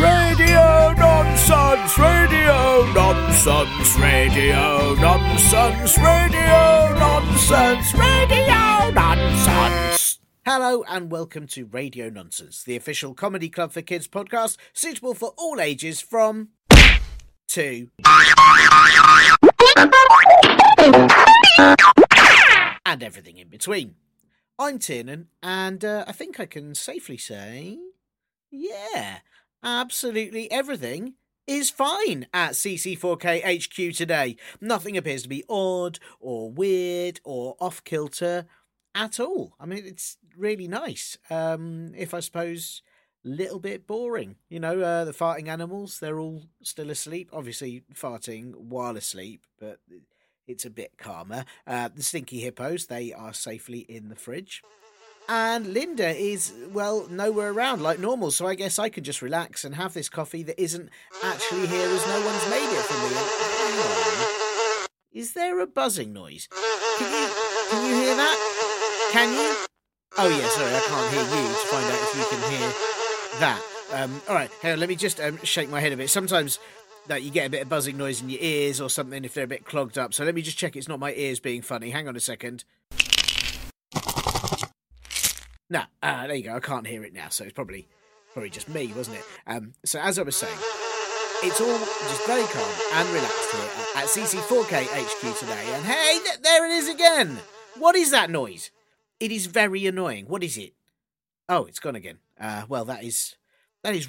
Radio Nonsense, Radio Nonsense, Radio Nonsense, Radio Nonsense. Hello and welcome to Radio Nonsense, the official Comedy Club for Kids podcast, suitable for all ages from... to... and everything in between. I'm Tiernan, and I think I can safely say... yeah, absolutely everything is fine at CC4K HQ today. Nothing appears to be odd or weird or off-kilter at all. I mean, it's really nice, if I suppose a little bit boring. You know, the farting animals, they're all still asleep. Obviously, farting while asleep, but it's a bit calmer. The stinky hippos, they are safely in the fridge. And Linda is, well, nowhere around like normal, so I guess I can just relax and have this coffee that isn't actually here as no one's made it for me. Is there a buzzing noise? Can you hear that? Can you? Oh, yeah, sorry, I can't hear you to find out if you can hear that. All right, here, let me just shake my head a bit. Sometimes that you get a bit of buzzing noise in your ears or something if they're a bit clogged up, so let me just check it's not my ears being funny. Hang on a second. No, there you go, I can't hear it now, so it's probably just me, wasn't it? So as I was saying, it's all just very calm and relaxed here at CC4K HQ today, and hey, there it is again! What is that noise? It is very annoying. What is it? Oh, it's gone again. Well, that is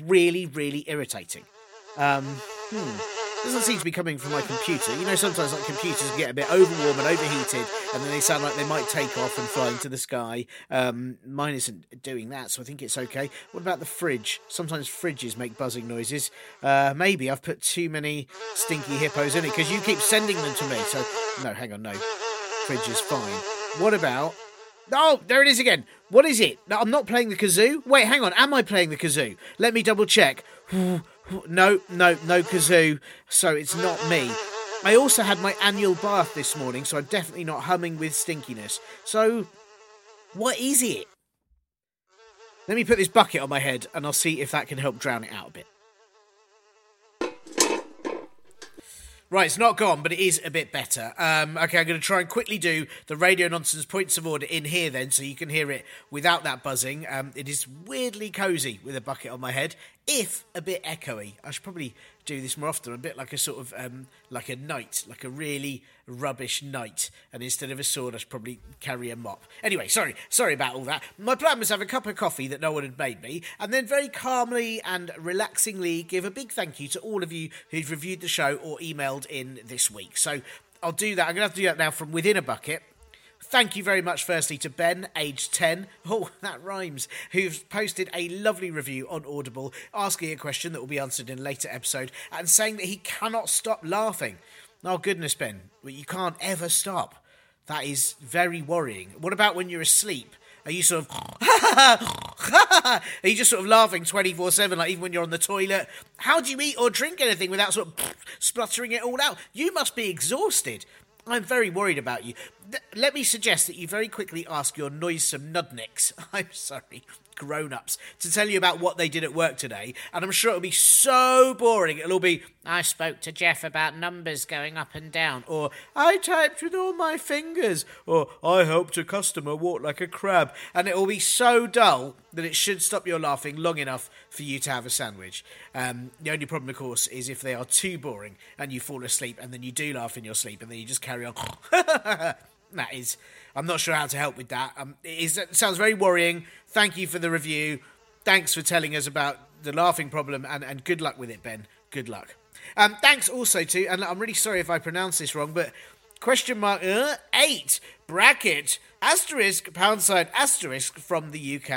really, really irritating. Doesn't seem to be coming from my computer. You know, sometimes like computers get a bit overwarm and overheated, and then they sound like they might take off and fly into the sky. Mine isn't doing that, so I think it's okay. What about the fridge? Sometimes fridges make buzzing noises. Maybe I've put too many stinky hippos in it, because you keep sending them to me. So, no, hang on, no. Fridge is fine. What about... oh, there it is again. What is it? No, I'm not playing the kazoo. Wait, hang on. Am I playing the kazoo? Let me double check. No kazoo, so it's not me. I also had my annual bath this morning, so I'm definitely not humming with stinkiness. So, what is it? Let me put this bucket on my head, and I'll see if that can help drown it out a bit. Right, it's not gone, but it is a bit better. Okay, I'm going to try and quickly do the Radio Nonsense points of order in here then, so you can hear it without that buzzing. It is weirdly cosy with a bucket on my head, if a bit echoey. I should probably do this more often, a bit like a sort of, like a night, like a really rubbish night. And instead of a sword, I should probably carry a mop. Anyway, sorry about all that. My plan was to have a cup of coffee that no one had made me, and then very calmly and relaxingly give a big thank you to all of you who've reviewed the show or emailed in this week. So I'll do that. I'm going to have to do that now from within a bucket. Thank you very much, firstly, to Ben, aged 10, oh, that rhymes, who's posted a lovely review on Audible, asking a question that will be answered in a later episode, and saying that he cannot stop laughing. Oh, goodness, Ben, you can't ever stop. That is very worrying. What about when you're asleep? Are you sort of... are you just sort of laughing 24/7, like even when you're on the toilet? How do you eat or drink anything without sort of spluttering it all out? You must be exhausted. I'm very worried about you. Let me suggest that you very quickly ask your noisome nudniks. I'm sorry. grown-ups to tell you about what they did at work today, and I'm sure it'll be so boring. It'll all be, I spoke to Jeff about numbers going up and down, or I typed with all my fingers, or I helped a customer walk like a crab, and it will be so dull that it should stop your laughing long enough for you to have a sandwich. The only problem, of course, is if they are too boring and you fall asleep and then you do laugh in your sleep and then you just carry on. That is, I'm not sure how to help with that. It sounds very worrying. Thank you for the review. Thanks for telling us about the laughing problem, and good luck with it, Ben. Good luck. Thanks also to, and I'm really sorry if I pronounce this wrong, but $8 $*## from the UK.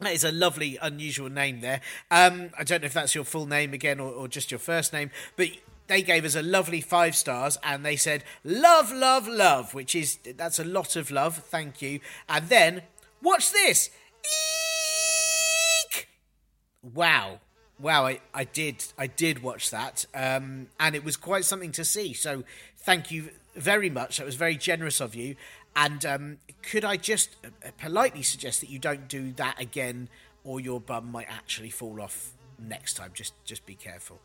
That is a lovely, unusual name there. I don't know if that's your full name again or just your first name, but they gave us a lovely 5 stars, and they said, love, love, love, which is, that's a lot of love, thank you. And then, watch this. Eek! Wow, I did watch that, and it was quite something to see, so thank you very much. That was very generous of you. And could I just politely suggest that you don't do that again, or your bum might actually fall off next time. Just be careful.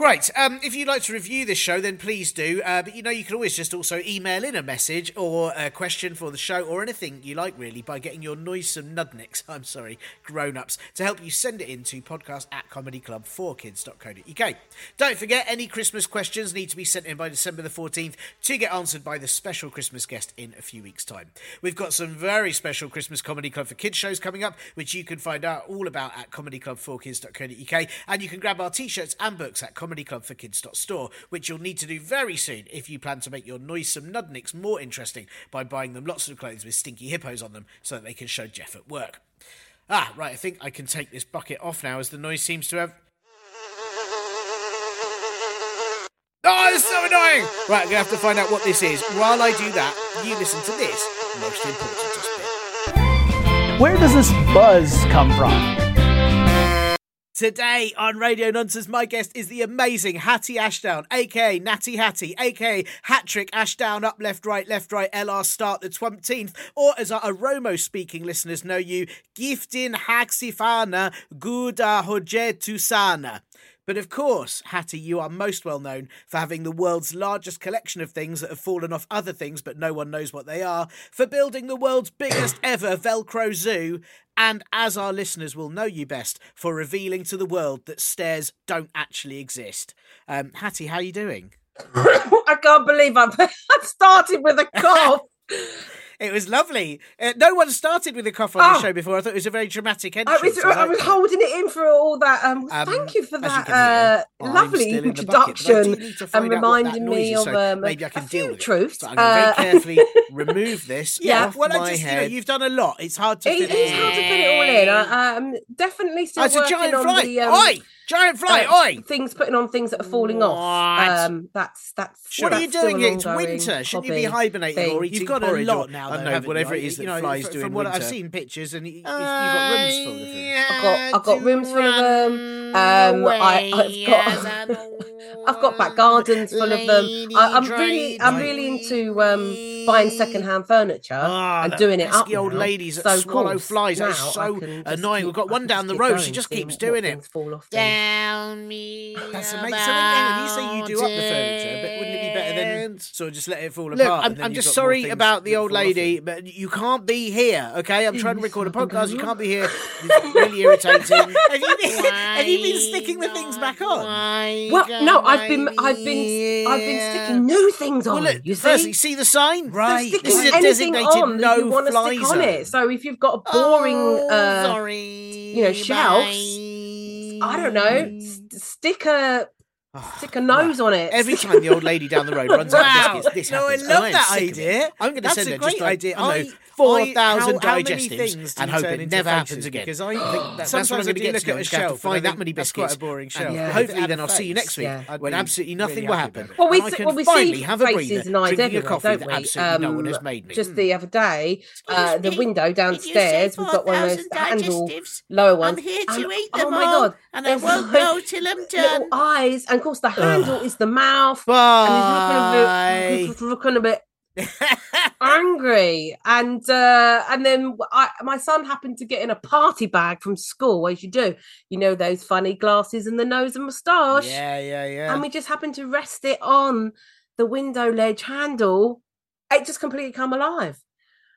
Right, if you'd like to review this show, then please do. But you can always just also email in a message or a question for the show or anything you like, really, by getting your noisome nudniks, I'm sorry, grown-ups, to help you send it in to podcast@comedyclub4kids.co.uk. Don't forget, any Christmas questions need to be sent in by December the 14th to get answered by the special Christmas guest in a few weeks' time. We've got some very special Christmas Comedy Club for Kids shows coming up, which you can find out all about at comedyclub4kids.co.uk, and you can grab our T-shirts and books at comedyclubforkids.store, which you'll need to do very soon if you plan to make your noisome nudniks more interesting by buying them lots of clothes with stinky hippos on them so that they can show Jeff at work. Ah, right, I think I can take this bucket off now, as the noise seems to have... Oh, this is so annoying! Right, I'm going to have to find out what this is. While I do that, you listen to this most important bit. Where does this buzz come from? Today on Radio Nonsense, my guest is the amazing Hatty Ashdown, a.k.a. Natty Hatty, a.k.a. Hattrick Ashdown, up, left, right, LR, start the 12th, or as our Oromo-speaking listeners know you, Giftin Haxifana Guda Hojetusana. But of course, Hatty, you are most well known for having the world's largest collection of things that have fallen off other things, but no one knows what they are, for building the world's biggest ever Velcro zoo, and as our listeners will know you best, for revealing to the world that stairs don't actually exist. Hatty, how are you doing? I can't believe I've started with a cough. It was lovely. No one started with a cough on the show before. I thought it was a very dramatic entrance. I was holding it in for all that. Thank you for that lovely introduction and reminding me of a few truths. So I'm going to very carefully remove this off my head. You've done a lot. It's hard to fit it in. It's hard to fit it all in. I'm definitely still working on the... Giant fly, oi! Things, putting on things that are falling off. That's what are you doing? It's winter. Shouldn't you be hibernating or eating porridge? You've got a lot now. I know, whatever it is that flies doing. From what I've seen pictures, and you've got rooms full of them. I've got rooms full of them. I've got back gardens full of them. I'm really into buying secondhand furniture and doing it up. The old ladies that swallow flies are so annoying. We've got one down the road. She just keeps doing it. Down me. That's amazing. And you say you do up the furniture, but wouldn't it be better then sort of just let it fall apart? Look, I'm just sorry about the old lady, but you can't be here, okay? I'm trying to record a podcast. You can't be here. It's really irritating. Have you been sticking the things back on? Well, no, I've been sticking new things on. Well, look, you see? Firstly, see the sign? Right. So this is a designated no-fly zone. So if you've got a boring, shelves. I don't know. Stick a nose on it. Every time the old lady down the road runs out of biscuits, this happens. No, I love that idea. I'm going to send her just like 4,000 digestives and hope it never happens again. Because I think that's what I'm going to get to. I'm going to find that many biscuits. Quite a boring shelf. Yeah. Hopefully, then I'll see you next week when absolutely nothing will happen. Well, we finally have a breather, drinking a coffee that absolutely no one has made me. Just the other day, the window downstairs, we've got one of those handle lower ones. I'm here to eat them all, and I won't go till I'm done. Little eyes, and of course, the handle is the mouth. Bye. And he's looking a bit. angry. And then my son happened to get in a party bag from school, as you do. You know, those funny glasses and the nose and moustache. Yeah, yeah, yeah. And we just happened to rest it on the window ledge handle. It just completely come alive.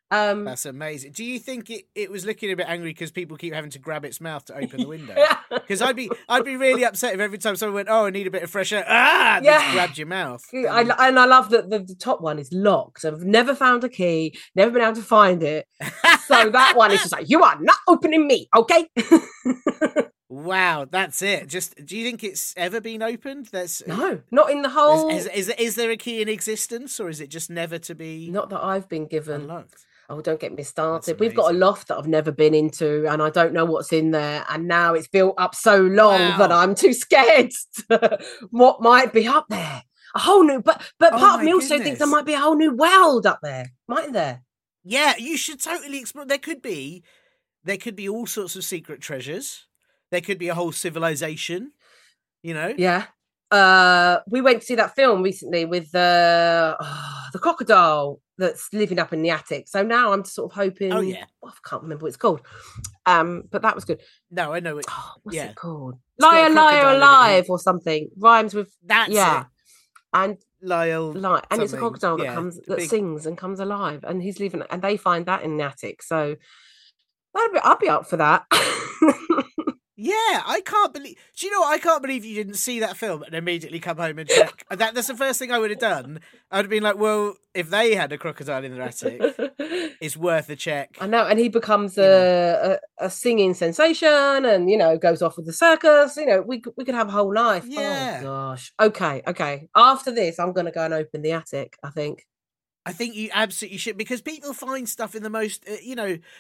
That's amazing. Do you think it was looking a bit angry because people keep having to grab its mouth to open the window? Because I'd be really upset if every time someone went, oh, I need a bit of fresh air, just grabbed your mouth. I love that the top one is locked. I've never found a key, never been able to find it. So that one is just like, you are not opening me, okay? Wow, that's it. Just, do you think it's ever been opened? No, not in the whole. Is there a key in existence, or is it just never to be? Not that I've been given. Unlocked. Oh, don't get me started. We've got a loft that I've never been into, and I don't know what's in there. And now it's built up so long that I'm too scared to what might be up there. A whole new, but part of me also thinks there might be a whole new world up there. Mightn't there? Yeah, you should totally explore. There could be all sorts of secret treasures. There could be a whole civilization, you know? Yeah. We went to see that film recently with the crocodile that's living up in the attic. So now I'm sort of hoping... Oh, yeah. Oh, I can't remember what it's called. But that was good. No, I know it. Oh, what's it called? Liar, Liar, Alive or something. Rhymes with... That's it. And Lyle. And it's a crocodile that sings and comes alive. And he's leaving... And they find that in the attic. So I'd be up for that. Yeah, I can't believe... Do you know what? I can't believe you didn't see that film and immediately come home and check. That's the first thing I would have done. I would have been like, well, if they had a crocodile in their attic, it's worth a check. I know, and he becomes a singing sensation and, you know, goes off with the circus. You know, we could have a whole life. Yeah. Oh, gosh. Okay. After this, I'm going to go and open the attic, I think. I think you absolutely should, because people find stuff in the most,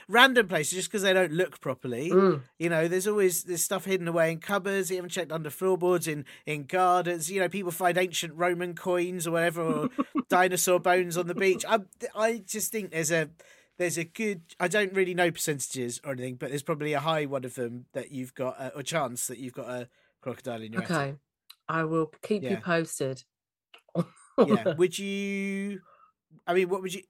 random places just because they don't look properly. Mm. You know, there's stuff hidden away in cupboards. You haven't checked under floorboards, in gardens. You know, people find ancient Roman coins or whatever, or dinosaur bones on the beach. I just think there's a good, I don't really know percentages or anything, but there's probably a high one of them that you've got, or chance that you've got a crocodile in your attic. Okay, I will keep you posted. Yeah, would you... I mean, what would you...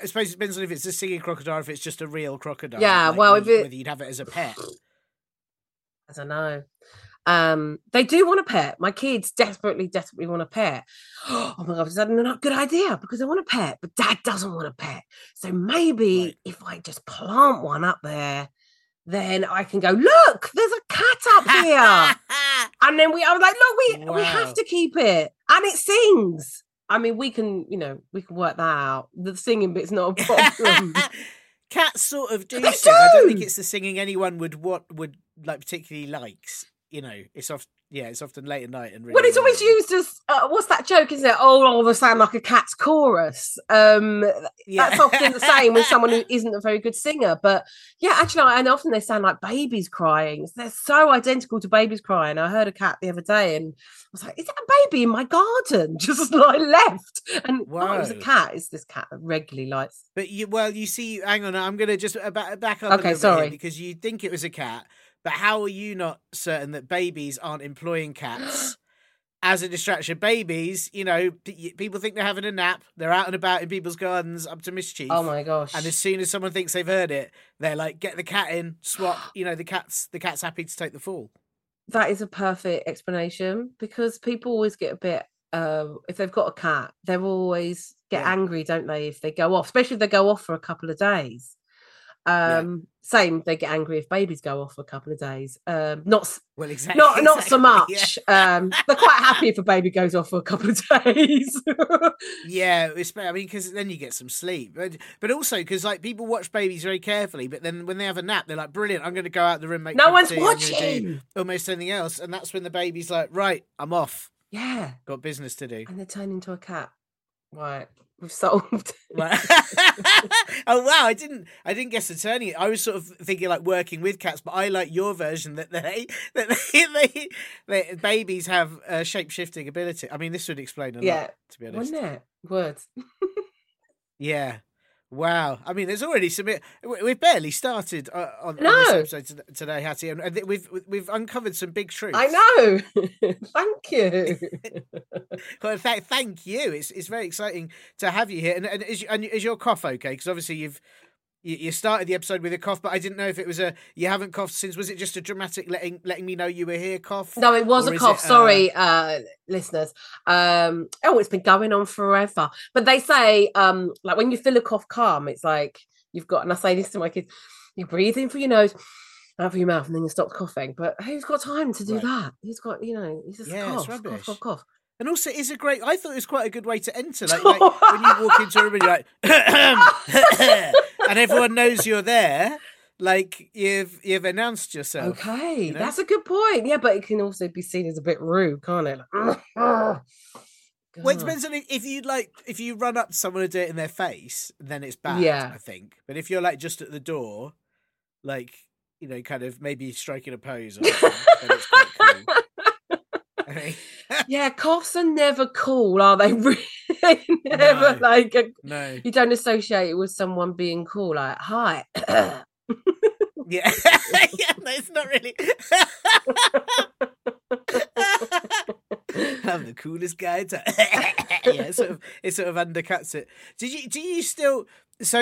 I suppose it depends on if it's a singing crocodile, if it's just a real crocodile. Yeah, like, well... Whether you'd have it as a pet. I don't know. They do want a pet. My kids desperately, desperately want a pet. Oh, my God, is that not a good idea? Because they want a pet, but Dad doesn't want a pet. So maybe if I just plant one up there, then I can go, look, there's a cat up here. And then I was like, look, we have to keep it. And it sings. I mean, we can work that out. The singing bit's not a problem. Cats sort of do. I don't think it's the singing anyone would particularly likes. You know, it's often late at night and really. Well, it's always used as what's that joke? Isn't it? Oh, all of a sound like a cat's chorus. That's often the same with someone who isn't a very good singer. But yeah, actually, and often they sound like babies crying. They're so identical to babies crying. I heard a cat the other day, and I was like, "Is that a baby in my garden?" Just like left, and it was a cat. It's this cat that regularly likes. But you see, hang on, I'm going to just back up. Okay, sorry, because you think it was a cat. But how are you not certain that babies aren't employing cats as a distraction? Babies, you know, people think they're having a nap. They're out and about in people's gardens up to mischief. Oh, my gosh. And as soon as someone thinks they've heard it, they're like, get the cat in, swap. You know, the cat's happy to take the fall. That is a perfect explanation, because people always get a bit, if they've got a cat, they always get angry, don't they, if they go off, especially if they go off for a couple of days. Same, they get angry if babies go off for a couple of days. Not so much. Yeah. They're quite happy if a baby goes off for a couple of days. Yeah, I mean, because then you get some sleep. But also, because like people watch babies very carefully, but then when they have a nap, they're like, brilliant, I'm going to go out the room, make no one's watching. Almost anything else. And that's when the baby's like, right, I'm off. Yeah. Got business to do. And they turn into a cat. Right. We've solved. Oh wow! I didn't guess the turning it. I was sort of thinking like working with cats, but I like your version that babies have a shape shifting ability. I mean, this would explain a lot, to be honest. Wouldn't it? Words. Yeah. Wow. I mean, there's already some... We've barely started on this episode today, Hatty, and we've uncovered some big truths. I know. Thank you. Well, in fact, thank you. It's very exciting to have you here. And is your cough okay? Because obviously you started the episode with a cough, but I didn't know if it was a you haven't coughed since. Was it just a dramatic letting me know you were here cough? No, it was a cough. Sorry, listeners. It's been going on forever. But they say, like when you feel a cough calm, it's like you've got. And I say this to my kids: you breathe in through your nose, out through your mouth, and then you stop coughing. But who's got time to do that? Who's got cough. And also, it's a great. I thought it was quite a good way to enter. Like when you walk into a room, you're like, and everyone knows you're there. Like you've announced yourself. Okay, you know? That's a good point. Yeah, but it can also be seen as a bit rude, can't it? Like, well, it depends on if you run up to someone and do it in their face, then it's bad. Yeah. I think. But if you're like just at the door, like you know, kind of maybe striking a pose, or something, then it's quite cool. Yeah, coughs are never cool, are they? Never. No, no. You don't associate it with someone being cool. Like, hi. Yeah, no, it's not really. I'm the coolest guy. Yeah, it sort of undercuts it. Do you still? So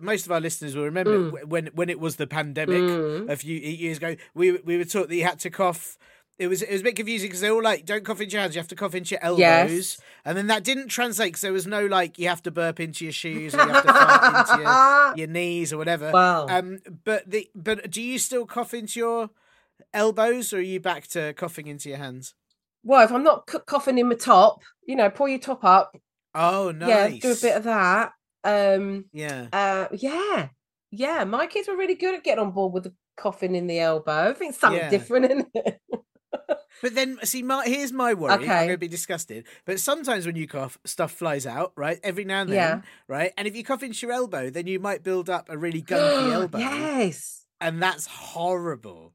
most of our listeners will remember when it was the pandemic a few years ago. We were taught that you had to cough. It was a bit confusing because they're all like, "Don't cough into your hands. You have to cough into your elbows." Yes. And then that didn't translate because there was no like, you have to burp into your shoes, or you have to fart into your knees or whatever. Wow. But do you still cough into your elbows, or are you back to coughing into your hands? Well, if I'm not coughing in my top, you know, pull your top up. Oh, nice. Yeah, do a bit of that. My kids were really good at getting on board with the coughing in the elbow. I think it's something different, isn't it? But then see, here's my worry. Okay. I'm gonna be disgusted, but sometimes when you cough, stuff flies out, right? Every now and then, right? And if you cough into your elbow, then you might build up a really gunky elbow. Yes, and that's horrible.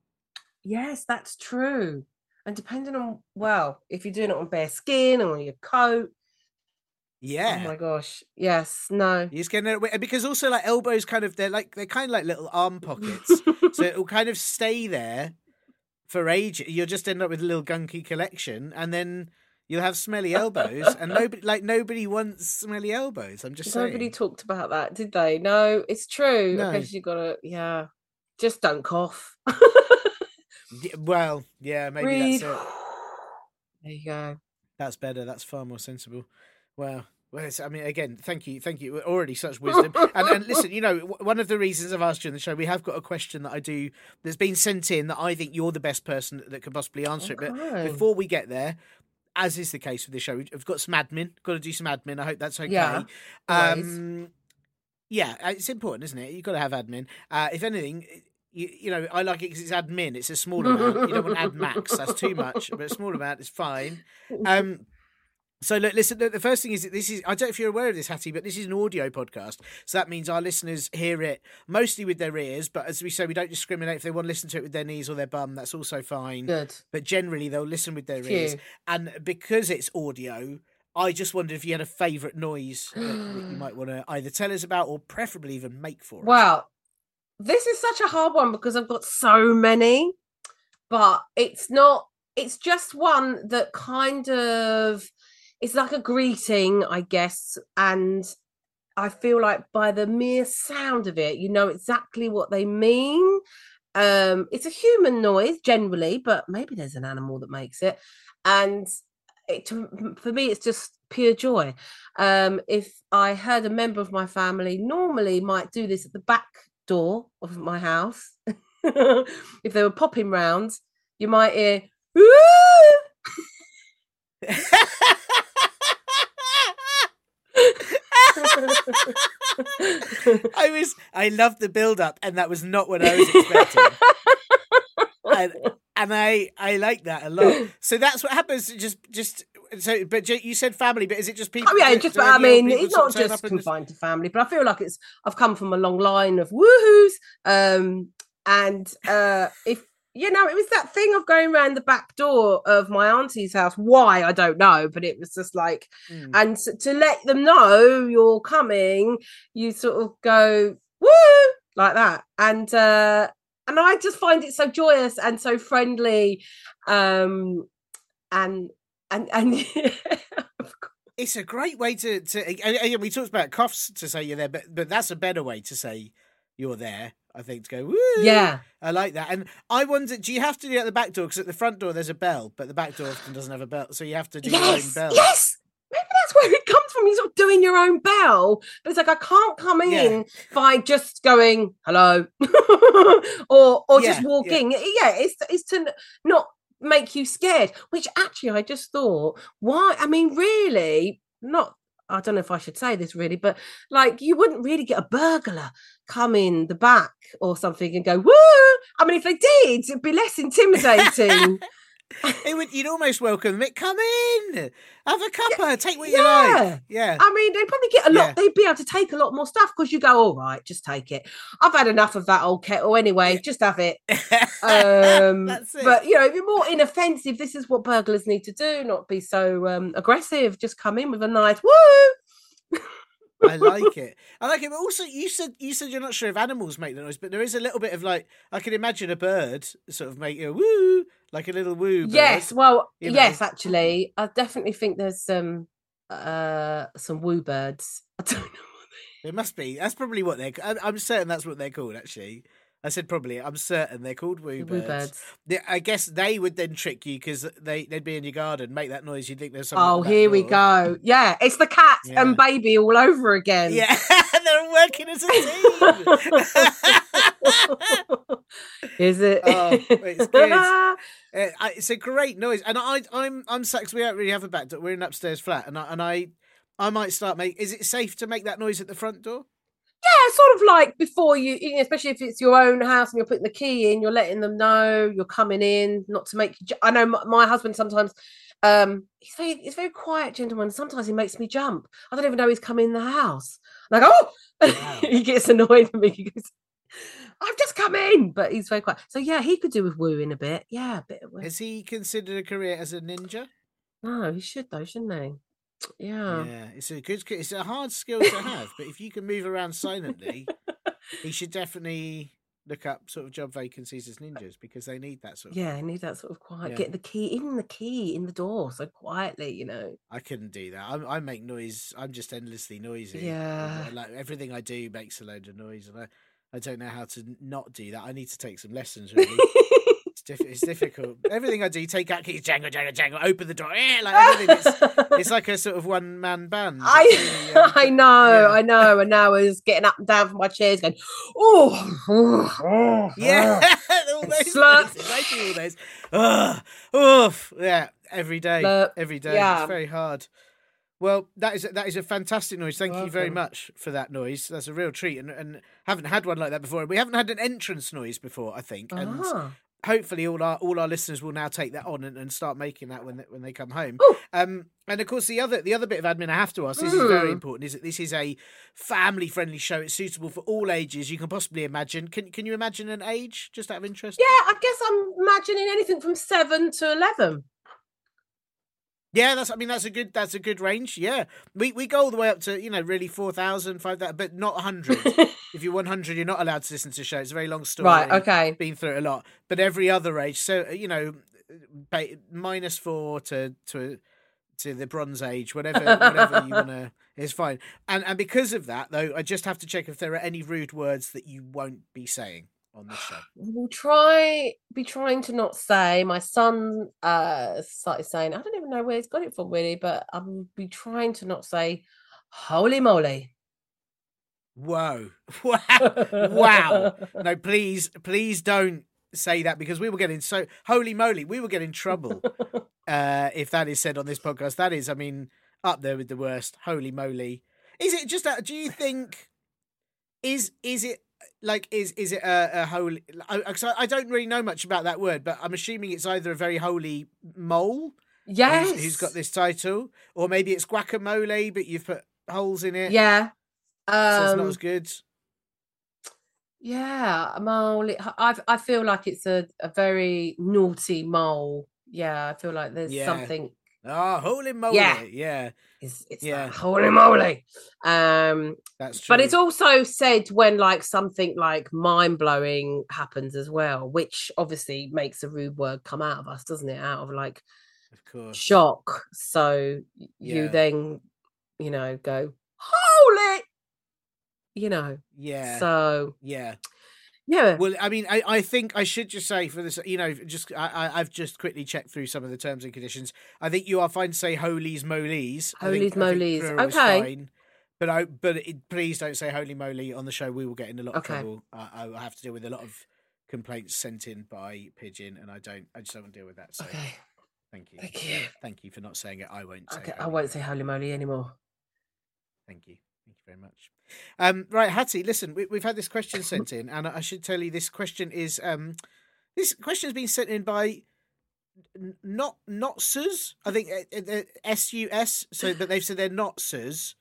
Yes, that's true. And depending on, well, if you're doing it on bare skin or on your coat. Yeah. Oh my gosh. Yes. No. You're just getting because also like elbows, kind of they're kind of like little arm pockets, so it will kind of stay there for ages. You'll just end up with a little gunky collection, and then you'll have smelly elbows, and nobody wants smelly elbows. I'm just saying. Nobody talked about that, did they? No, it's true. No. I guess you gotta. Yeah. Just don't cough. Well, yeah, maybe Breathe. That's it. There you go. That's better. That's far more sensible. Wow. Well, I mean, again, thank you. We're already such wisdom. And listen, you know, one of the reasons I've asked you on the show, we have got a question that I do that's been sent in that I think you're the best person that can possibly answer it. But before we get there, as is the case with the show, we've got some admin. Got to do some admin. I hope that's okay. Yeah. Yeah, it's important, isn't it? You've got to have admin. If anything... You know, I like it because it's admin. It's a small amount. You don't want ad max. That's too much. But a small amount is fine. So look, listen. Look, the first thing is that this is. I don't know if you're aware of this, Hatty, but this is an audio podcast. So that means our listeners hear it mostly with their ears. But as we say, we don't discriminate. If they want to listen to it with their knees or their bum, that's also fine. Good. But generally, they'll listen with their ears. And because it's audio. I just wondered if you had a favourite noise that you might want to either tell us about or preferably even make for us. Well. This is such a hard one because I've got so many, but it's just one that kind of, it's like a greeting, I guess. And I feel like by the mere sound of it, you know exactly what they mean. It's a human noise generally, but maybe there's an animal that makes it. And for me, it's just pure joy. If I heard a member of my family normally might do this at the back door of my house. If they were popping round, you might hear I loved the build up, and that was not what I was expecting. And I like that a lot. So that's what happens. Just so, but you said family, but is it just people? Oh yeah, just. I mean, it's not just confined to family, but I feel like it's. I've come from a long line of woohoos, and if you know, it was that thing of going around the back door of my auntie's house. Why, I don't know, but it was just like, and to let them know you're coming, you sort of go, woo, like that. And I just find it so joyous and so friendly. And it's a great way to we talked about coughs to say you're there, but that's a better way to say you're there, I think, to go, woo. Yeah. I like that. And I wonder, do you have to do it at the back door? Because at the front door, there's a bell, but the back door often doesn't have a bell. So you have to do your own bell. Yes. Maybe that's where it comes from. You're sort of doing your own bell. But it's like, I can't come in by just going, hello, or just walking. Yeah, it's to not make you scared, which actually I just thought, why? I mean, really, not, I don't know if I should say this really, but like, you wouldn't really get a burglar come in the back or something and go, woo. I mean, if they did, it'd be less intimidating. It would, you'd almost welcome it. Come in, have a cuppa, take what you like. Yeah. I mean, they'd probably get a lot, they'd be able to take a lot more stuff because you go, all right, just take it. I've had enough of that old kettle anyway, just have it. That's it. But, you know, if you're more inoffensive, this is what burglars need to do, not be so aggressive, just come in with a nice woo. I like it. But also, you said you're not sure if animals make the noise, but there is a little bit of like, I can imagine a bird sort of make a woo, like a little woo bird. Yes, well, you know. Yes, actually, I definitely think there's some woo birds. I don't know what they. It must be. That's probably what they're. I'm certain that's what they're called. Actually, I said probably. I'm certain they're called woo birds. I guess they would then trick you because they'd be in your garden, make that noise. You'd think there's something. Oh, here we go. Yeah, it's the cat and baby all over again. Yeah, they're working as a team. Is it? Oh, it's good. It's a great noise, and I'm sad because we don't really have a back door. We're in an upstairs flat, and I might start making. Is it safe to make that noise at the front door? Yeah, sort of like before you, especially if it's your own house and you're putting the key in, you're letting them know you're coming in, not to make you. I know my husband sometimes. He's very quiet, gentleman. Sometimes he makes me jump. I don't even know he's come in the house. Like, oh, wow. He gets annoyed with me. He goes, I've just come in, but he's very quiet. So yeah, he could do with wooing a bit. Yeah, a bit of woo. Has he considered a career as a ninja? No, he should though, shouldn't he? Yeah. Yeah, it's a hard skill to have, but if you can move around silently, he should definitely look up sort of job vacancies as ninjas because they need that sort of. Yeah, they need that sort of quiet. Yeah. Get the key in the door so quietly, you know. I couldn't do that. I make noise. I'm just endlessly noisy. Yeah. Like everything I do makes a load of noise, and I don't know how to not do that. I need to take some lessons, really. It's difficult. Everything I do, take out keys, jangle, jangle, jangle, open the door. Like everything. It's like a sort of one-man band. I know. And now I was getting up and down from my chairs going, oh. Yeah. All those places, making all those. Oof. Yeah, every day. Every day. Yeah. It's very hard. Well, that is a fantastic noise. Thank you very much for that noise. That's a real treat, and haven't had one like that before. We haven't had an entrance noise before, I think. And hopefully, all our listeners will now take that on and start making that when they come home. And of course, the other bit of admin I have to ask, this is very important, is that this is a family friendly show. It's suitable for all ages you can possibly imagine. Can you imagine an age, just out of interest? Yeah, I guess I'm imagining anything from 7 to 11. Yeah, that's a good range. Yeah, we go all the way up to, you know, really 4,000, 5,000, but not 100. If you're 100, you're not allowed to listen to the show. It's a very long story. Right. Okay. Been through it a lot, but every other age, so you know, -4 to the Bronze Age, whatever you wanna, is fine. And because of that, though, I just have to check if there are any rude words that you won't be saying on this show. We'll trying to not say. My son started saying, I don't even know where he's got it from really, but I'll be trying to not say holy moly. Whoa. Wow. No, please don't say that, because we will get in trouble if that is said on this podcast. That is, I mean, up there with the worst. Holy moly. Is it just that, do you think is it like, is it a holy? I don't really know much about that word, but I'm assuming it's either a very holy mole, yes, who's got this title, or maybe it's guacamole, but you've put holes in it. Yeah, so it's not as good. Yeah, a mole. I feel like it's a very naughty mole. Yeah, I feel like there's something. Oh, holy moly. Yeah. Yeah. It's like, holy moly. That's true. But it's also said when like something like mind blowing happens as well, which obviously makes a rude word come out of us, doesn't it? Out of like, of course, shock. So you then, go, holy, So yeah. Well, I mean, I think I should just say for this, I've just quickly checked through some of the terms and conditions. I think you are fine to say holies molies. Holies molies. Okay. Fine. But please don't say holy moly on the show. We will get in a lot of trouble. I have to deal with a lot of complaints sent in by Pigeon, and I just don't want to deal with that. So thank you. Thank you. Thank you for not saying it. I won't say I won't say holy moly anymore. Thank you. Thank you very much. Right, Hatty, listen, we've had this question sent in, and I should tell you this question is this question has been sent in by Not Sus, I think S-U-S, so but they've said they're Not Sus,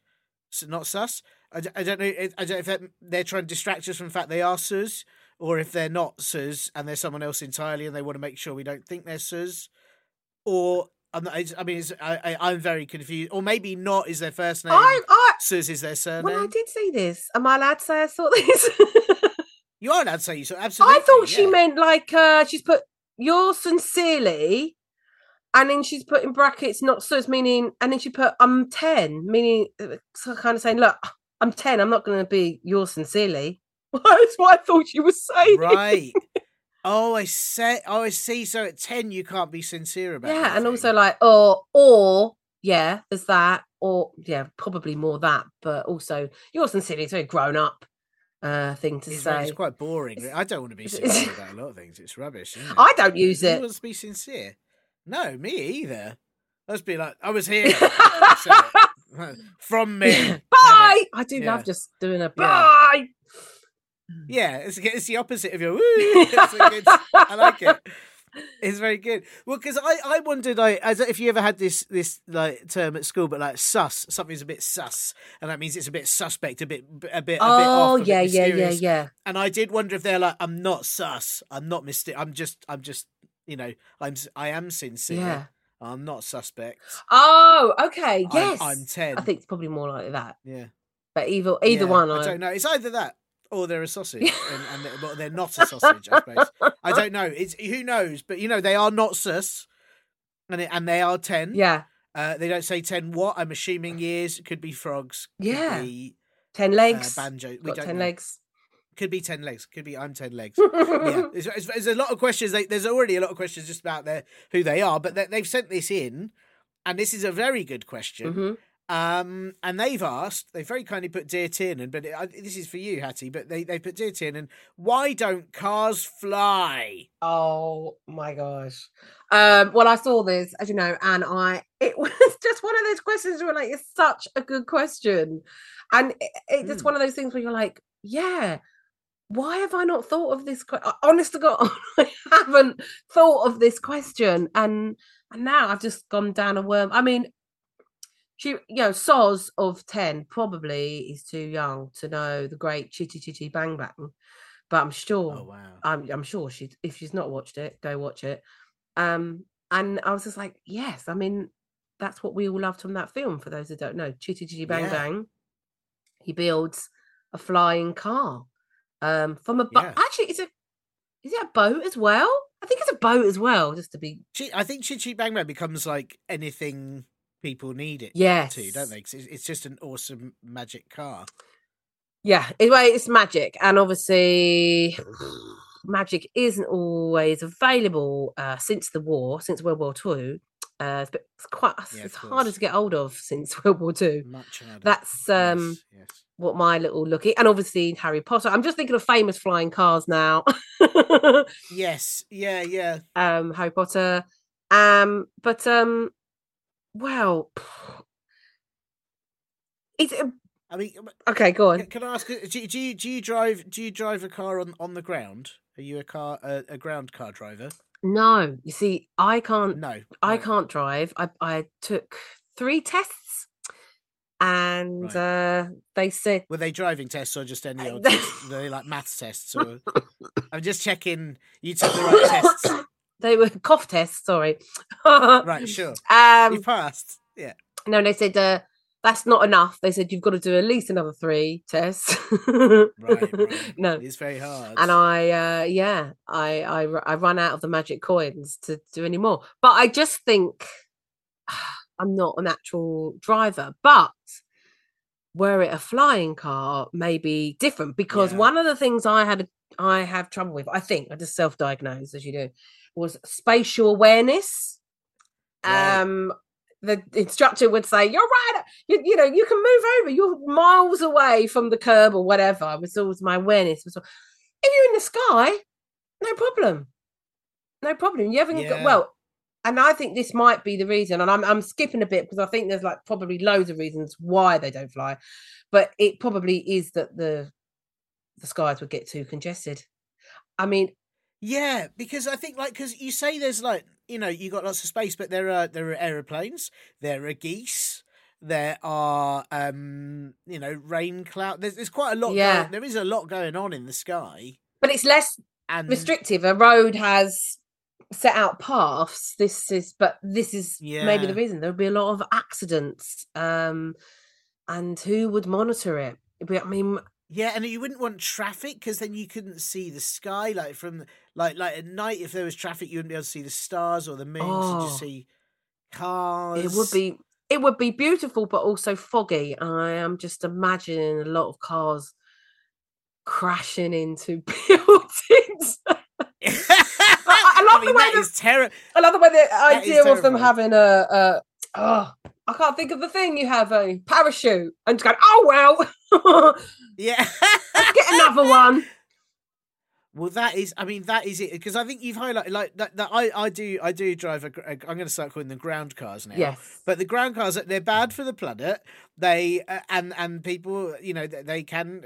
so Not Sus. I don't know. I don't know if they're trying to distract us from the fact they are Sus, or if they're not Sus and they're someone else entirely, and they want to make sure we don't think they're Sus, or. I'm very confused. Or maybe not is their first name. Sus is their surname. Well, I did see this. Am I allowed to say I saw this? You are allowed to say you saw. Absolutely. I thought she meant like she's put yours sincerely, and then she's put in brackets not Sus, meaning, and then she put I'm 10, meaning kind of saying, look, I'm 10. I'm not going to be yours sincerely. That's what I thought she was saying. Right. Oh, I see. So at 10, you can't be sincere about it. Yeah, and also like, or there's that, or yeah, probably more that, but also you're sincere. It's a grown-up thing to say. It's quite boring. I don't want to be sincere about a lot of things. It's rubbish. Isn't it? I don't use it. Who wants to be sincere? No, me either. Let's be like, I was here. From me. Bye. I do love just doing a bye. Yeah, it's the opposite of your woo. I like it. It's very good. Well, because I wondered, as if you ever had this like term at school, but like sus, something's a bit sus, and that means it's a bit suspect, a bit off. Oh yeah, yeah. And I did wonder if they're like, I'm not sus, I'm not mysterious, I'm just, I am sincere. Yeah. I'm not suspect. Oh, okay, yes. I'm 10. I think it's probably more like that. Yeah. But either one, I don't know. It's either that. Or they're a sausage, and they're not a sausage. I suppose I don't know. It's who knows, but they are not sus, and they are 10. Yeah, they don't say 10. What I'm assuming years could be frogs. Yeah, could be, 10 legs. Banjo. We got 10 legs. Could be 10 legs. Could be I'm 10 legs. Yeah, there's a lot of questions. There's already a lot of questions just about who they are, but they've sent this in, and this is a very good question. Mm-hmm. And they've very kindly put Dear Tiernan, but this is for you, Hatty, but they put Dear Tiernan, why don't cars fly? Oh my gosh. Well, I saw this, as you know, and it was just one of those questions where like, it's such a good question. And it's just one of those things where you're like, yeah, why have I not thought of this? Honest to God, I haven't thought of this question. And now I've just gone down a worm. I mean, she, Soz of 10 probably is too young to know the great Chitty Chitty Bang Bang, but I'm sure. Oh wow! I'm sure if she's not watched it, go watch it. And I was just like, yes. I mean, that's what we all loved from that film. For those who don't know, Chitty Chitty Bang Bang, he builds a flying car from a boat. Yeah. Actually, is it a boat as well? I think it's a boat as well. Just to be, I think Chitty Chitty Bang Bang becomes like anything. People need it too, don't they? 'Cause it's just an awesome magic car. Yeah, it's magic. And obviously magic isn't always available since the war, since World War II. It's harder to get hold of since World War II. Much harder. That's yes. What my little lookie. And obviously Harry Potter. I'm just thinking of famous flying cars now. Yes, yeah. Harry Potter. But well, it's. I mean, okay, go on. Can I ask? Do you drive a car on the ground? Are you a ground car driver? No, you see, I can't. No, I can't drive. I took 3 tests, and they said... Were they driving tests or just any old tests? Were they like maths tests? Or... I'm just checking you took the right tests. They were cough tests, sorry. Right, sure. You passed, yeah. No, they said... that's not enough. They said, you've got to do at least another 3 tests. Right. No. It's very hard. And I run out of the magic coins to do any more. But I just think I'm not an actual driver. But were it a flying car, maybe different. Because one of the things I have trouble with, I think, I just self-diagnosed, as you do, was spatial awareness. Right. The instructor would say, you're right, you know, you can move over, you're miles away from the curb or whatever. It was always my awareness. If you're in the sky, no problem. You haven't got, well, and I think this might be the reason, and I'm skipping a bit because I think there's like probably loads of reasons why they don't fly, but it probably is that the skies would get too congested. I mean, yeah, because I think, like, because you say there's like, you know, you got lots of space, but there are aeroplanes, there are geese, there are you know, rain cloud. There's quite a lot. Yeah. There is a lot going on in the sky, but it's less restrictive. A road has set out paths. This is maybe the reason there'll be a lot of accidents. And who would monitor it? I mean. Yeah, and you wouldn't want traffic because then you couldn't see the sky. Like from like at night, if there was traffic, you wouldn't be able to see the stars or the moon. Oh, so you just see cars. It would be beautiful, but also foggy. I am just imagining a lot of cars crashing into buildings. I love the way the idea of them having I can't think of the thing. You have a parachute and just going, oh, well. Yeah. Let's get another one. Well, that is it. Because I think you've highlighted like that I do drive I'm going to start calling them ground cars now. Yes. But the ground cars, they're bad for the planet. They and people, you know, they can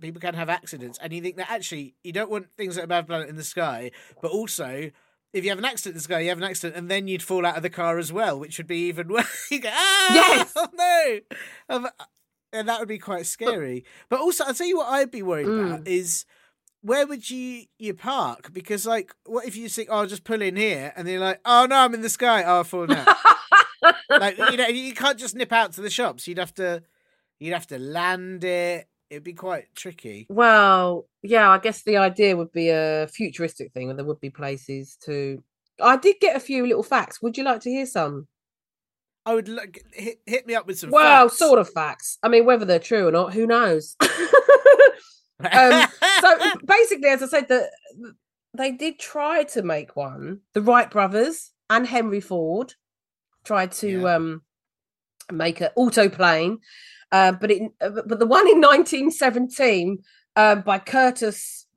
people can have accidents. And you think that actually you don't want things that are bad for the planet in the sky, but also if you have an accident in the sky, you have an accident, and then you'd fall out of the car as well, which would be even worse. You go, yes! Oh, no! And that would be quite scary. But also, I'll tell you what I'd be worried about is where would you park? Because, like, what if you think, oh, I'll just pull in here, and then you're like, oh, no, I'm in the sky. Oh, I'll fall down. Like, you know, you can't just nip out to the shops. You'd have to land it. It'd be quite tricky. Well, yeah, I guess the idea would be a futuristic thing, and there would be places to... I did get a few little facts. Would you like to hear some? I would hit me up with some facts. Well, sort of facts. I mean, whether they're true or not, who knows? So basically, as I said, they did try to make one. The Wright brothers and Henry Ford tried to make an autoplane. But the one in 1917 by Curtiss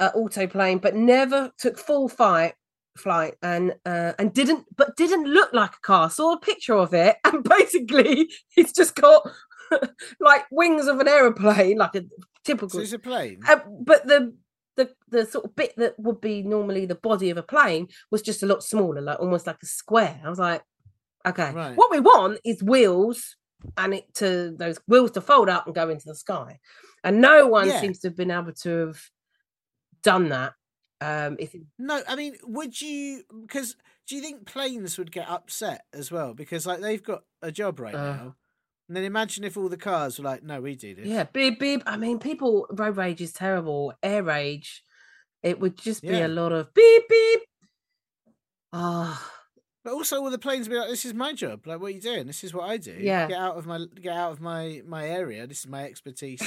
autoplane, but never took full flight and didn't look like a car. Saw a picture of it, and basically it's just got like wings of an aeroplane, like a typical. So it's a plane. But the sort of bit that would be normally the body of a plane was just a lot smaller, like almost like a square. I was like, okay, right. What we want is wheels. And it to those wheels to fold up and go into the sky, and no one seems to have been able to have done that. No, I mean, would you? Because do you think planes would get upset as well? Because like they've got a job right now, and then imagine if all the cars were like, "No, we do this." Yeah, beep beep. I mean, people road rage is terrible. Air rage, it would just be a lot of beep beep. Ah. But also, will the planes be like, "This is my job. Like, what are you doing? This is what I do. Yeah. Get out of my area. This is my expertise.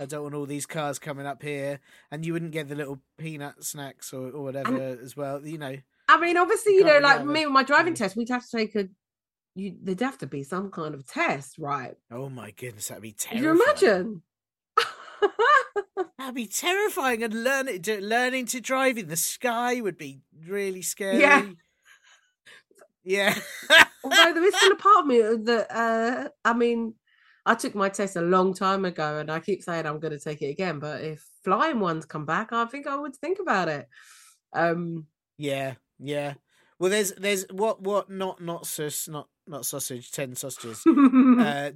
I don't want all these cars coming up here." And you wouldn't get the little peanut snacks or whatever as well. You know. I mean, obviously, you know, like me with my driving test, we'd have to take there'd have to be some kind of test, right? Oh my goodness, that'd be terrifying. Could you imagine? That'd be terrifying. And learning to drive in the sky would be really scary. Yeah. Yeah. Although there is still a part of me that, I mean, I took my test a long time ago and I keep saying I'm going to take it again. But if flying ones come back, I think I would think about it. Yeah. Well, there's what Not Sus, Not not sausage, 10 sausages,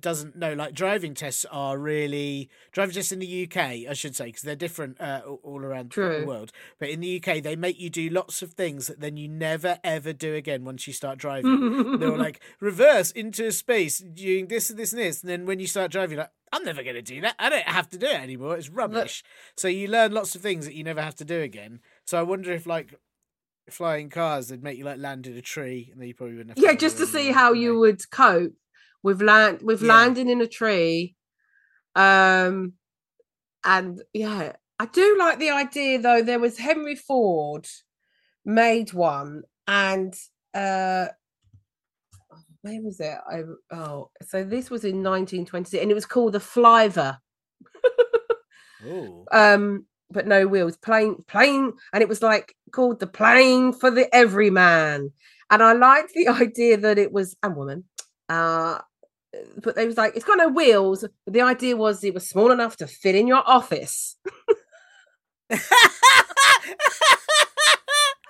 doesn't know, like driving tests are really, driving tests in the UK, I should say, because they're different all around the world. But in the UK, they make you do lots of things that then you never, ever do again once you start driving. They're like, reverse into space, doing this and this and this. And then when you start driving, you're like, I'm never going to do that. I don't have to do it anymore. It's rubbish. Look. So you learn lots of things that you never have to do again. So I wonder if like, flying cars, they'd make you like land in a tree, and then you probably wouldn't have just to see how you would cope with landing in a tree. And I do like the idea though. There was Henry Ford made one, and where was it? So this was in 1926, and it was called the Flyver. But no wheels, plane, and it was like called the plane for the everyman. And I liked the idea that it was a woman, but they was like, it's got no wheels. But the idea was it was small enough to fit in your office. I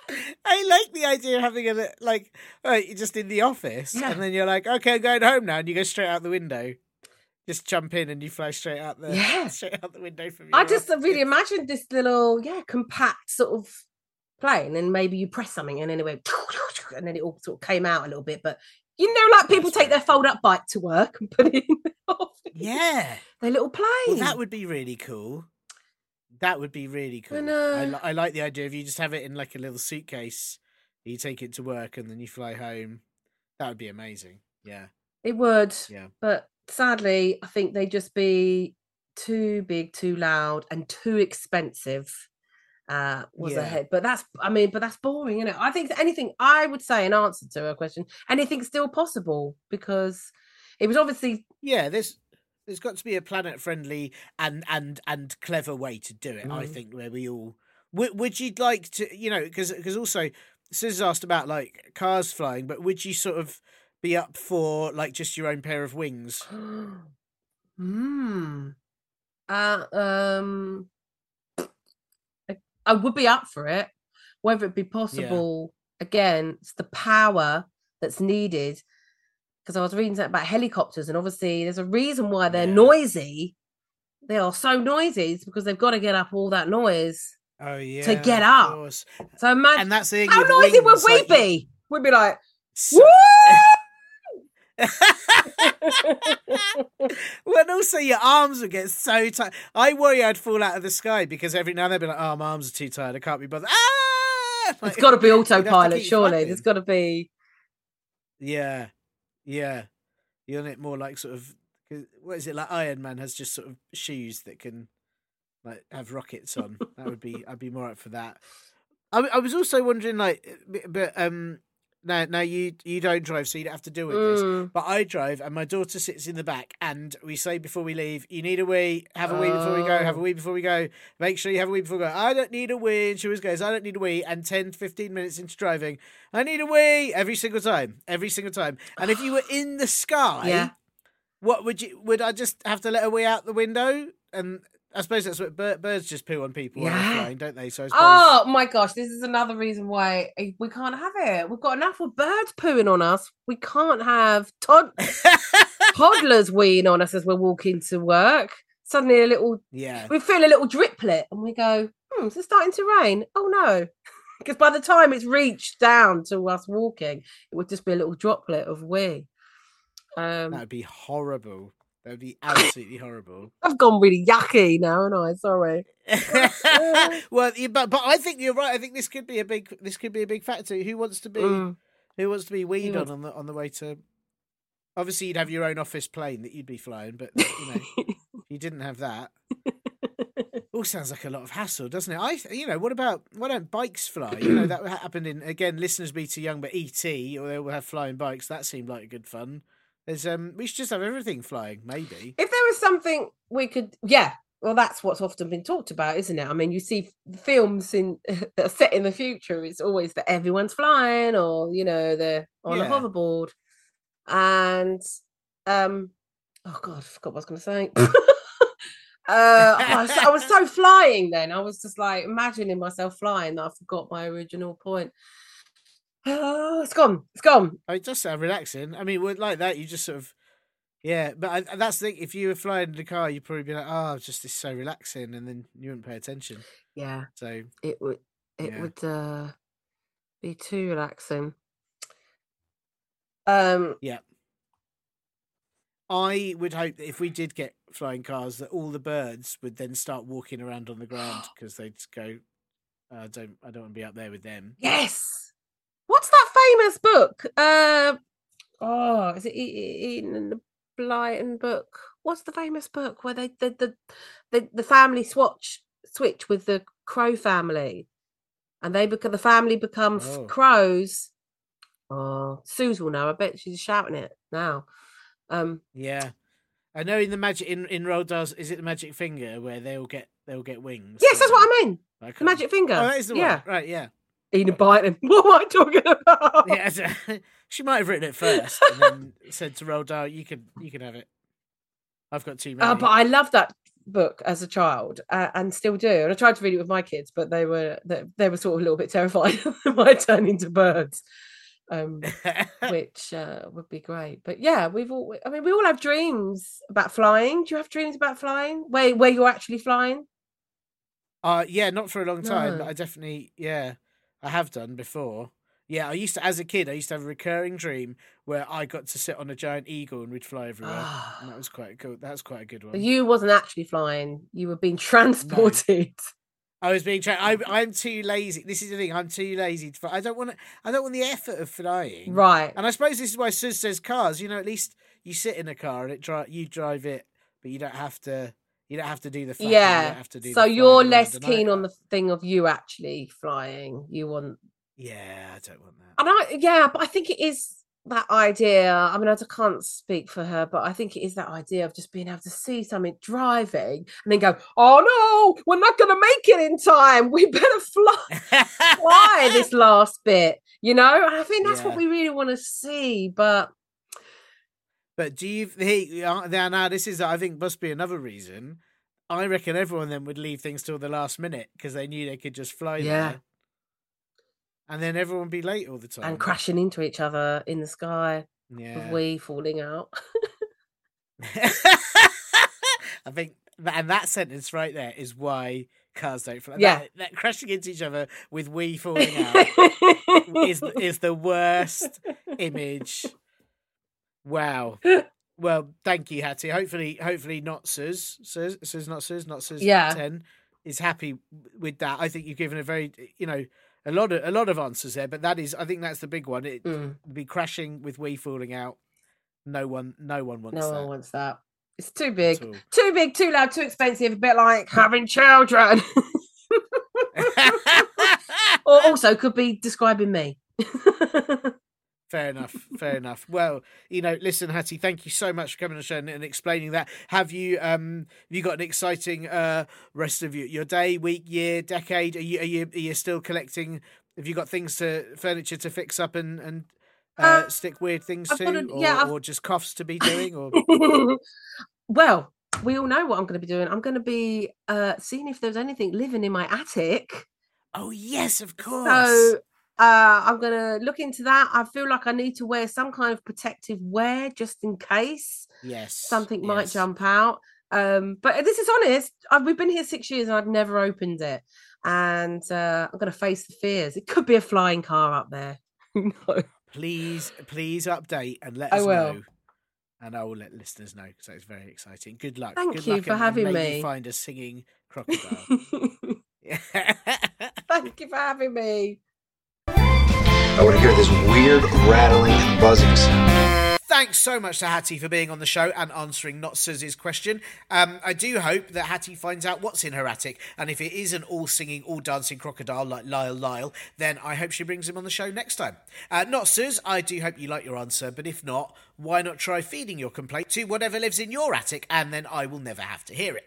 like the idea of having a like, you're just in the office, and then you're like, okay, I'm going home now, and you go straight out the window. Just jump in and you fly straight out the window from you. I just really imagined this little, compact sort of plane, and maybe you press something and then it went, and then it all sort of came out a little bit. But you know, like people take their fold-up bike to work and put it in their office. Yeah, their little plane. Well, that would be really cool. I like the idea of you just have it in like a little suitcase. You take it to work and then you fly home. That would be amazing. Yeah, it would. Yeah, but. Sadly, I think they'd just be too big, too loud, and too expensive. A hit, but that's boring, isn't it? I think anything I would say in answer to her question, anything's still possible because it was obviously There's got to be a planet-friendly and clever way to do it. I think where we all would you like to, because also Susan's asked about like cars flying, but would you sort of be up for like just your own pair of wings? I would be up for it. Whether it be possible, again, it's the power that's needed. Because I was reading something about helicopters, and obviously there's a reason why they're noisy. They are so noisy. It's because they've got to get up all that noise. Oh yeah, to get up. Of course. So imagine, and that's how noisy wings, would we be? We'd be like, woo! Well, also your arms would get so tired. I worry I'd fall out of the sky because every now and then I'd be like, oh, my arms are too tired, I can't be bothered. Like, it's got to be autopilot, surely. Running. There's got to be. Yeah. You're on it more like sort of, what is it, like Iron Man has just sort of shoes that can like have rockets on. That would be, I'd be more up for that. I was also wondering, like, but. No, you don't drive, so you don't have to deal with this. But I drive, and my daughter sits in the back, and we say before we leave, you need a wee, have a wee before we go, make sure you have a wee before we go. I don't need a wee, and she always goes, I don't need a wee, and 10, 15 minutes into driving, I need a wee, every single time. And if you were in the sky, what would I just have to let her wee out the window? And I suppose that's what birds just poo on people when they're flying, don't they? So oh my gosh, this is another reason why we can't have it. We've got enough with birds pooing on us. We can't have toddlers weeing on us as we're walking to work. Suddenly we feel a little driplet and we go, is it starting to rain? Oh no. Because by the time it's reached down to us walking, it would just be a little droplet of wee. That would be horrible. That would be absolutely horrible. I've gone really yucky now, haven't I? Sorry. Well, but I think you're right. I think this could be a big factor. Who wants to be weed on the way to? Obviously, you'd have your own office plane that you'd be flying, but you didn't have that. All sounds like a lot of hassle, doesn't it? Why don't bikes fly? That happened in, again, listeners be too young, but E.T. or they will have flying bikes. That seemed like good fun. We should just have everything flying, maybe. If there was something we could, well, that's what's often been talked about, isn't it? I mean, you see films that are set in the future. It's always that everyone's flying, or they're on a hoverboard. And oh god, I forgot what I was going to say. I was so flying then. I was just like imagining myself flying that I forgot my original point. oh, it's gone. It's gone. Oh, it does sound relaxing. I mean, like that, you just sort of, yeah. But that's the thing. If you were flying in the car, you'd probably be like, oh, it's just, it's so relaxing. And then you wouldn't pay attention. Yeah. So it would be too relaxing. Yeah. I would hope that if we did get flying cars, that all the birds would then start walking around on the ground because they'd go, I don't want to be up there with them. Yes. What's that famous book? Is it Eaten and the Blyton book? What's the famous book where they the family switch with the crow family, and the family becomes crows? Oh, Suze will know. I bet she's shouting it now. Yeah, I know in the magic in Roald Dahl's, is it the magic finger where they'll get wings? Yes, that's what I mean. The magic finger. Oh, that is the one. Right, yeah. Ena Byton. What am I talking about? Yeah, she might have written it first and then said to Roald Dahl, "You can have it. I've got too many." But I love that book as a child and still do. And I tried to read it with my kids, but they were sort of a little bit terrified they might turn into birds. Which would be great. But yeah, we all have dreams about flying. Do you have dreams about flying? Where you're actually flying? Yeah, not for a long time, but I definitely, I have done before. Yeah, I used to, as a kid, I used to have a recurring dream where I got to sit on a giant eagle and we'd fly everywhere. And that was quite cool. That's quite a good one. But you wasn't actually flying. You were being transported. No. I was being trained. I'm too lazy. This is the thing. I'm too lazy to fly. I don't want the effort of flying. Right. And I suppose this is why Sus says cars. You know, at least you sit in a car and you drive it, but you don't have to. You don't have to do the flying. Yeah. You don't have to do you're less keen on the thing of you actually flying. You want. Yeah, I don't want that. And but I think it is that idea. I mean, I can't speak for her, but I think it is that idea of just being able to see something driving and then go, oh no, we're not going to make it in time. We better fly this last bit, you know? And I think that's what we really want to see, But do you think, now this is, I think, must be another reason. I reckon everyone then would leave things till the last minute because they knew they could just fly there. And then everyone would be late all the time. And crashing into each other in the sky. Yeah. With we falling out. I think that sentence right there is why cars don't fly. Yeah. That crashing into each other with we falling out is the worst image. Wow. Well, thank you, Hatty. Hopefully not Sus. Not Sus. Yeah. 10 is happy with that. I think you've given a very, a lot of answers there, but I think that's the big one. It be crashing with we falling out. No one wants that. It's too big. Too big, too loud, too expensive, a bit like having children. Or also could be describing me. Fair enough. Well, listen, Hatty, thank you so much for coming on the show and explaining that. Have you got an exciting rest of your day, week, year, decade? Are you still collecting? Have you got furniture to fix up and stick weird things or just coughs to be doing? Or well, we all know what I'm going to be doing. I'm going to be seeing if there's anything living in my attic. Oh yes, of course. So, I'm going to look into that. I feel like I need to wear some kind of protective wear just in case something might jump out. But this is honest. We've been here 6 years and I've never opened it. And I'm going to face the fears. It could be a flying car up there. No. Please update and let us know. And I will let listeners know because that's very exciting. Good luck. Thank you for having me. You find a singing crocodile. Thank you for having me. I want to hear this weird rattling and buzzing sound. Thanks so much to Hatty for being on the show and answering Not Sus's question. I do hope that Hatty finds out what's in her attic, and if it is an all-singing, all-dancing crocodile like Lyle, then I hope she brings him on the show next time. Not Sus, I do hope you like your answer, but if not, why not try feeding your complaint to whatever lives in your attic, and then I will never have to hear it.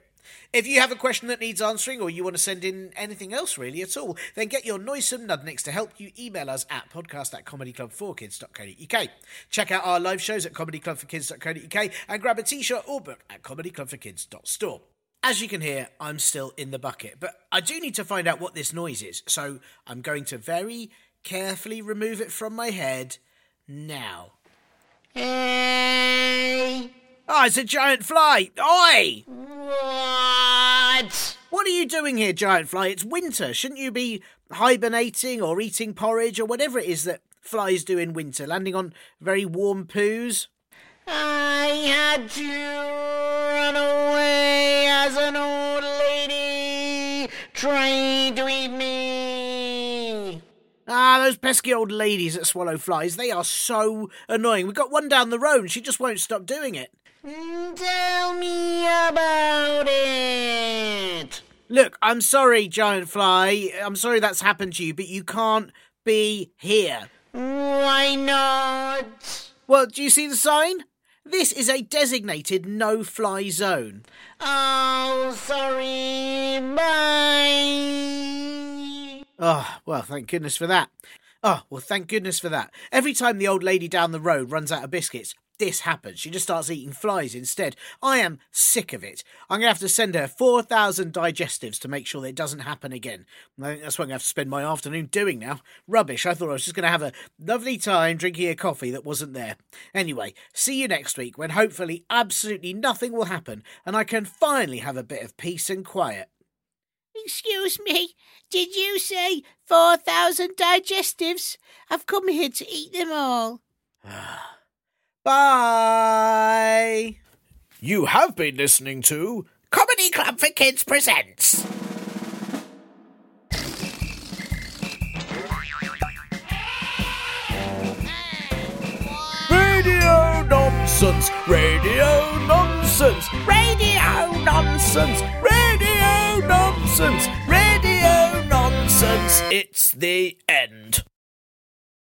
If you have a question that needs answering or you want to send in anything else really at all, then get your noisome nudniks to help you. Email us at podcast@comedyclub4kids.co.uk. Check out our live shows at comedyclubforkids.co.uk and grab a t-shirt or book at comedyclubforkids.store. As you can hear, I'm still in the bucket, but I do need to find out what this noise is, so I'm going to very Carefully remove it from my head. Now. Hey! Oh, it's a giant fly! Oi! What? What are you doing here, giant fly? It's winter. Shouldn't you be hibernating or eating porridge or whatever it is that flies do in winter, landing on very warm poos? I had to run away as an old lady tried to eat me. Ah, those pesky old ladies that swallow flies, they are so annoying. We've got one down the road and she just won't stop doing it. Tell me about it. Look, I'm sorry, giant fly. I'm sorry that's happened to you, but you can't be here. Why not? Well, do you see the sign? This is a designated no-fly zone. Oh, sorry, bye. Oh, well, thank goodness for that. Every time the old lady down the road runs out of biscuits, this happens. She just starts eating flies instead. I am sick of it. I'm going to have to send her 4,000 digestives to make sure that it doesn't happen again. I think that's what I'm going to have to spend my afternoon doing now. Rubbish. I thought I was just going to have a lovely time drinking a coffee that wasn't there. Anyway, see you next week when hopefully absolutely nothing will happen and I can finally have a bit of peace and quiet. Excuse me, did you say 4,000 digestives? I've come here to eat them all. Bye! You have been listening to Comedy Club for Kids Presents. Radio Nonsense! Radio Nonsense! Radio Nonsense! Radio Nonsense! Radio Nonsense! It's the end.